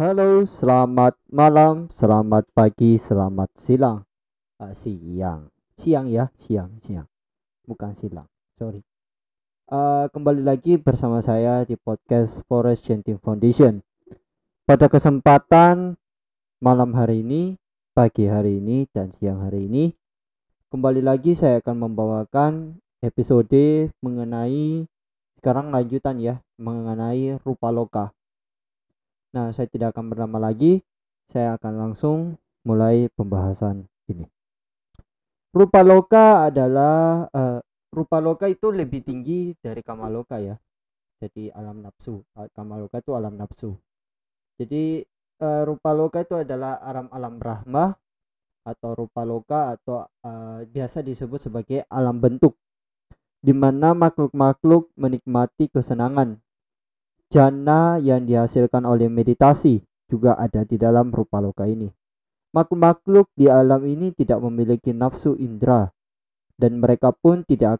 Halo, selamat malam, selamat pagi, selamat siang. Siang. Bukan silang, sorry. Kembali lagi bersama saya di podcast Forest Genting Foundation. Pada kesempatan malam hari ini, pagi hari ini, dan siang hari ini, kembali lagi saya akan membawakan episode mengenai, sekarang lanjutan ya, mengenai rupa loka. Nah, saya tidak akan berlama lagi, saya akan langsung mulai pembahasan ini. Rupa loka adalah, rupa loka itu lebih tinggi dari kamaloka ya. Jadi alam nafsu, kamaloka itu alam nafsu. Jadi rupa loka itu adalah alam brahma atau rupa loka atau biasa disebut sebagai alam bentuk, di mana makhluk-makhluk menikmati kesenangan. Jana yang dihasilkan oleh meditasi juga ada di dalam rupa loka ini. Makhluk-makhluk di alam ini tidak memiliki nafsu indera dan mereka pun tidak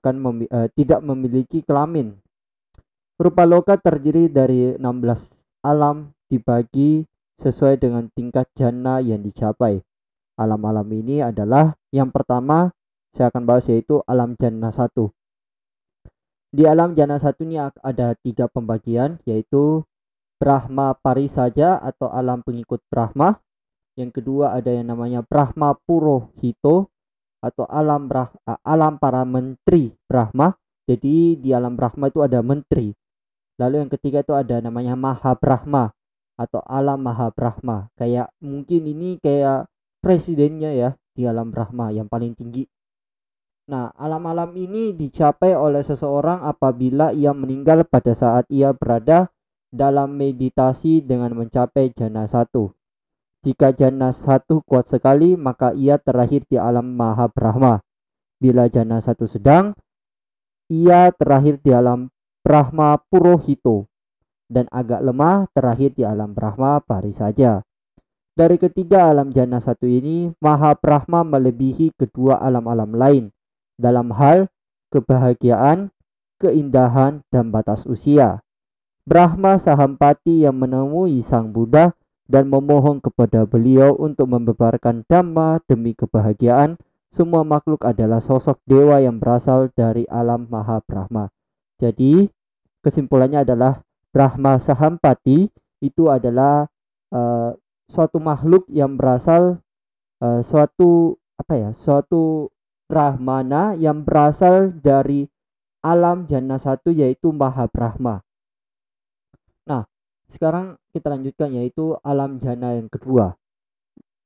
memiliki kelamin. Rupa loka terdiri dari 16 alam dibagi sesuai dengan tingkat jana yang dicapai. Alam-alam ini adalah yang pertama saya akan bahas yaitu alam jana 1. Di alam jana 1 ini ada 3 pembagian, yaitu Brahma Pārisajja atau alam pengikut Brahma. Yang kedua ada yang namanya Brahma Purohito atau alam para menteri Brahma. Jadi di alam Brahma itu ada menteri. Lalu yang ketiga itu ada namanya Maha Brahma atau alam Maha Brahma. Kayak mungkin ini kayak presidennya ya di alam Brahma yang paling tinggi. Nah, alam-alam ini dicapai oleh seseorang apabila ia meninggal pada saat ia berada dalam meditasi dengan mencapai jana 1. Jika jana 1 kuat sekali, maka ia terakhir di alam Maha Brahma. Bila jana 1 sedang, ia terakhir di alam Brahma Purohito. Dan agak lemah, terakhir di alam Brahma Pārisajja. Dari ketiga alam jana 1 ini, Maha Brahma melebihi kedua alam-alam lain dalam hal kebahagiaan, keindahan, dan batas usia. Brahma Sahampati yang menemui Sang Buddha dan memohon kepada beliau untuk membebarkan Dhamma demi kebahagiaan, semua makhluk adalah sosok dewa yang berasal dari alam Maha Brahma. Jadi, kesimpulannya adalah Brahma Sahampati itu adalah suatu makhluk yang berasal suatu Brahmana yang berasal dari alam jana 1 yaitu Maha Brahma. Nah, sekarang kita lanjutkan yaitu alam jana yang kedua.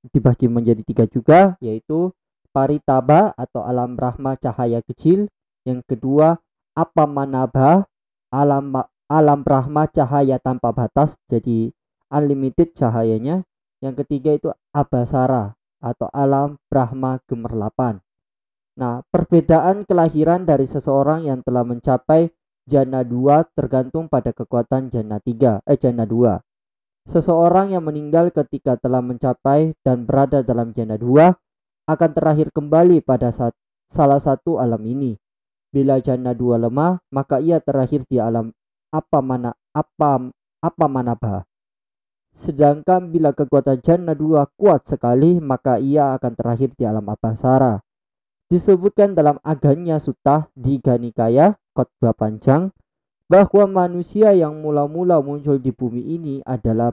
Dibagi menjadi 3 juga yaitu Paritaba atau alam Brahma cahaya kecil. Yang kedua Apamāṇābhā alam Brahma cahaya tanpa batas. Jadi unlimited cahayanya. Yang ketiga itu Ābhassarā atau alam Brahma gemerlapan. Nah, perbedaan kelahiran dari seseorang yang telah mencapai jana 2 tergantung pada kekuatan jana 2. Seseorang yang meninggal ketika telah mencapai dan berada dalam jana 2 akan terakhir kembali pada salah satu alam ini. Bila jana 2 lemah, maka ia terakhir di alam Apamāṇābhā. Sedangkan bila kekuatan jana 2 kuat sekali, maka ia akan terakhir di alam Ābhassarā. Disebutkan dalam Aggañña Sutta Diganika khotbah panjang bahwa manusia yang mula-mula muncul di bumi ini adalah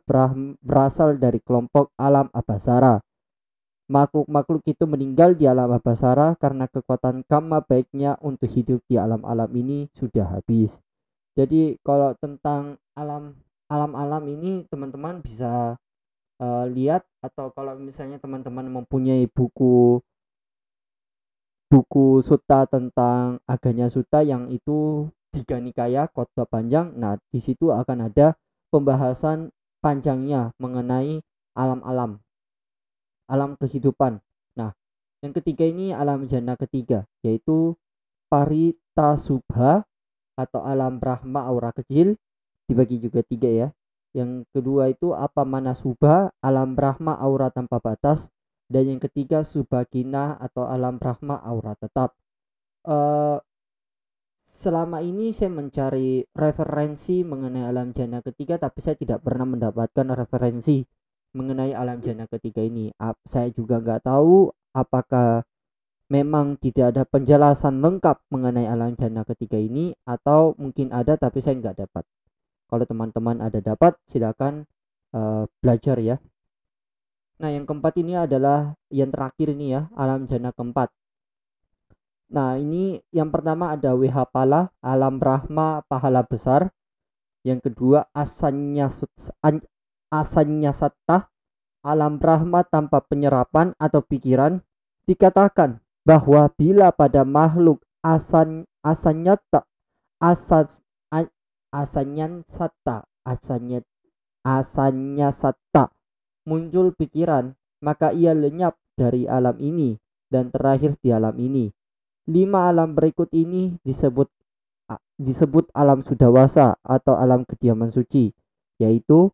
berasal dari kelompok alam Ābhassarā. Makhluk-makhluk itu meninggal di alam Ābhassarā karena kekuatan karma baiknya untuk hidup di alam-alam ini sudah habis. Jadi kalau tentang alam-alam ini teman-teman bisa lihat, atau kalau misalnya teman-teman mempunyai buku sutta tentang Aggañña Sutta yang itu Diganika khotbah panjang. Nah, di situ akan ada pembahasan panjangnya mengenai alam kehidupan. Nah, yang ketiga ini alam jana ketiga yaitu Parita Subha atau alam Brahma aura kecil, dibagi juga 3 ya. Yang kedua itu Apamana manasubha alam Brahma aura tanpa batas. Dan yang ketiga subagina atau alam Brahma aura tetap. selama ini saya mencari referensi mengenai alam jana ketiga, tapi saya tidak pernah mendapatkan referensi mengenai alam jana ketiga ini. Saya juga nggak tahu apakah memang tidak ada penjelasan lengkap mengenai alam jana ketiga ini, atau mungkin ada tapi saya nggak dapat. Kalau teman-teman ada dapat, silakan belajar ya. Nah, yang keempat ini adalah yang terakhir ini ya, alam jana keempat. Nah, ini yang pertama ada wehapala, alam Brahma pahala besar. Yang kedua Asaññasatta, alam Brahma tanpa penyerapan atau pikiran. Dikatakan bahwa bila pada makhluk Asaññasatta muncul pikiran, maka ia lenyap dari alam ini dan terakhir di alam ini. 5 alam berikut ini disebut alam Suddhāvāsa atau alam kediaman suci, yaitu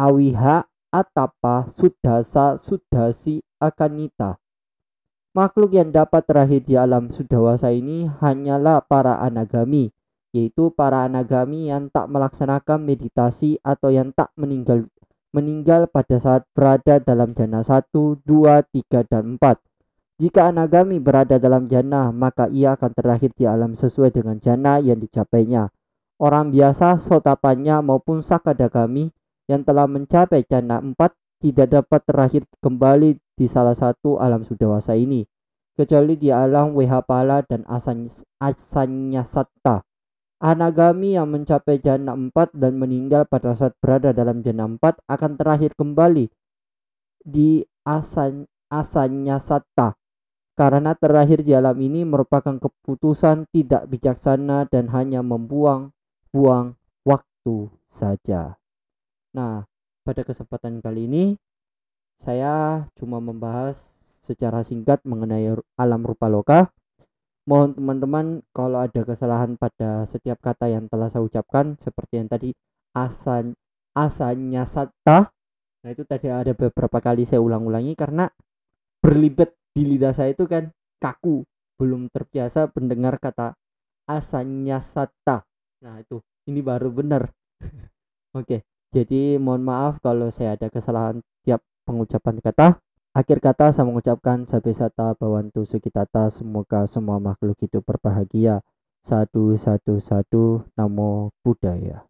awiha, atapa, sudasa, sudasi, akanita. Makhluk yang dapat terakhir di alam Suddhāvāsa ini hanyalah para anagami, yaitu para anagami yang tak melaksanakan meditasi atau yang tak meninggal pada saat berada dalam jana 1, 2, 3, dan 4. Jika anagami berada dalam jana, maka ia akan terakhir di alam sesuai dengan jana yang dicapainya. Orang biasa, sotapanya maupun sakadagami yang telah mencapai jana 4 tidak dapat terakhir kembali di salah satu alam Suddhāvāsa ini, kecuali di alam wehapala dan Asaññasatta. Anagami yang mencapai jana 4 dan meninggal pada saat berada dalam jana 4 akan terakhir kembali di Asaññasatta. Karena terakhir di alam ini merupakan keputusan tidak bijaksana dan hanya membuang-buang waktu saja. Nah, pada kesempatan kali ini saya cuma membahas secara singkat mengenai alam rupa loka. Mohon teman-teman kalau ada kesalahan pada setiap kata yang telah saya ucapkan, seperti yang tadi Asaññasatta. Nah, itu tadi ada beberapa kali saya ulangi karena berlibet di lidah saya itu kan kaku, belum terbiasa mendengar kata Asaññasatta. Nah, itu ini baru benar. Oke, jadi mohon maaf kalau saya ada kesalahan tiap pengucapan kata. Akhir kata saya mengucapkan sabbe satta bhavantu sukhitata, semoga semua makhluk hidup berbahagia. Sadhu, sadhu, sadhu, namo buddhaya.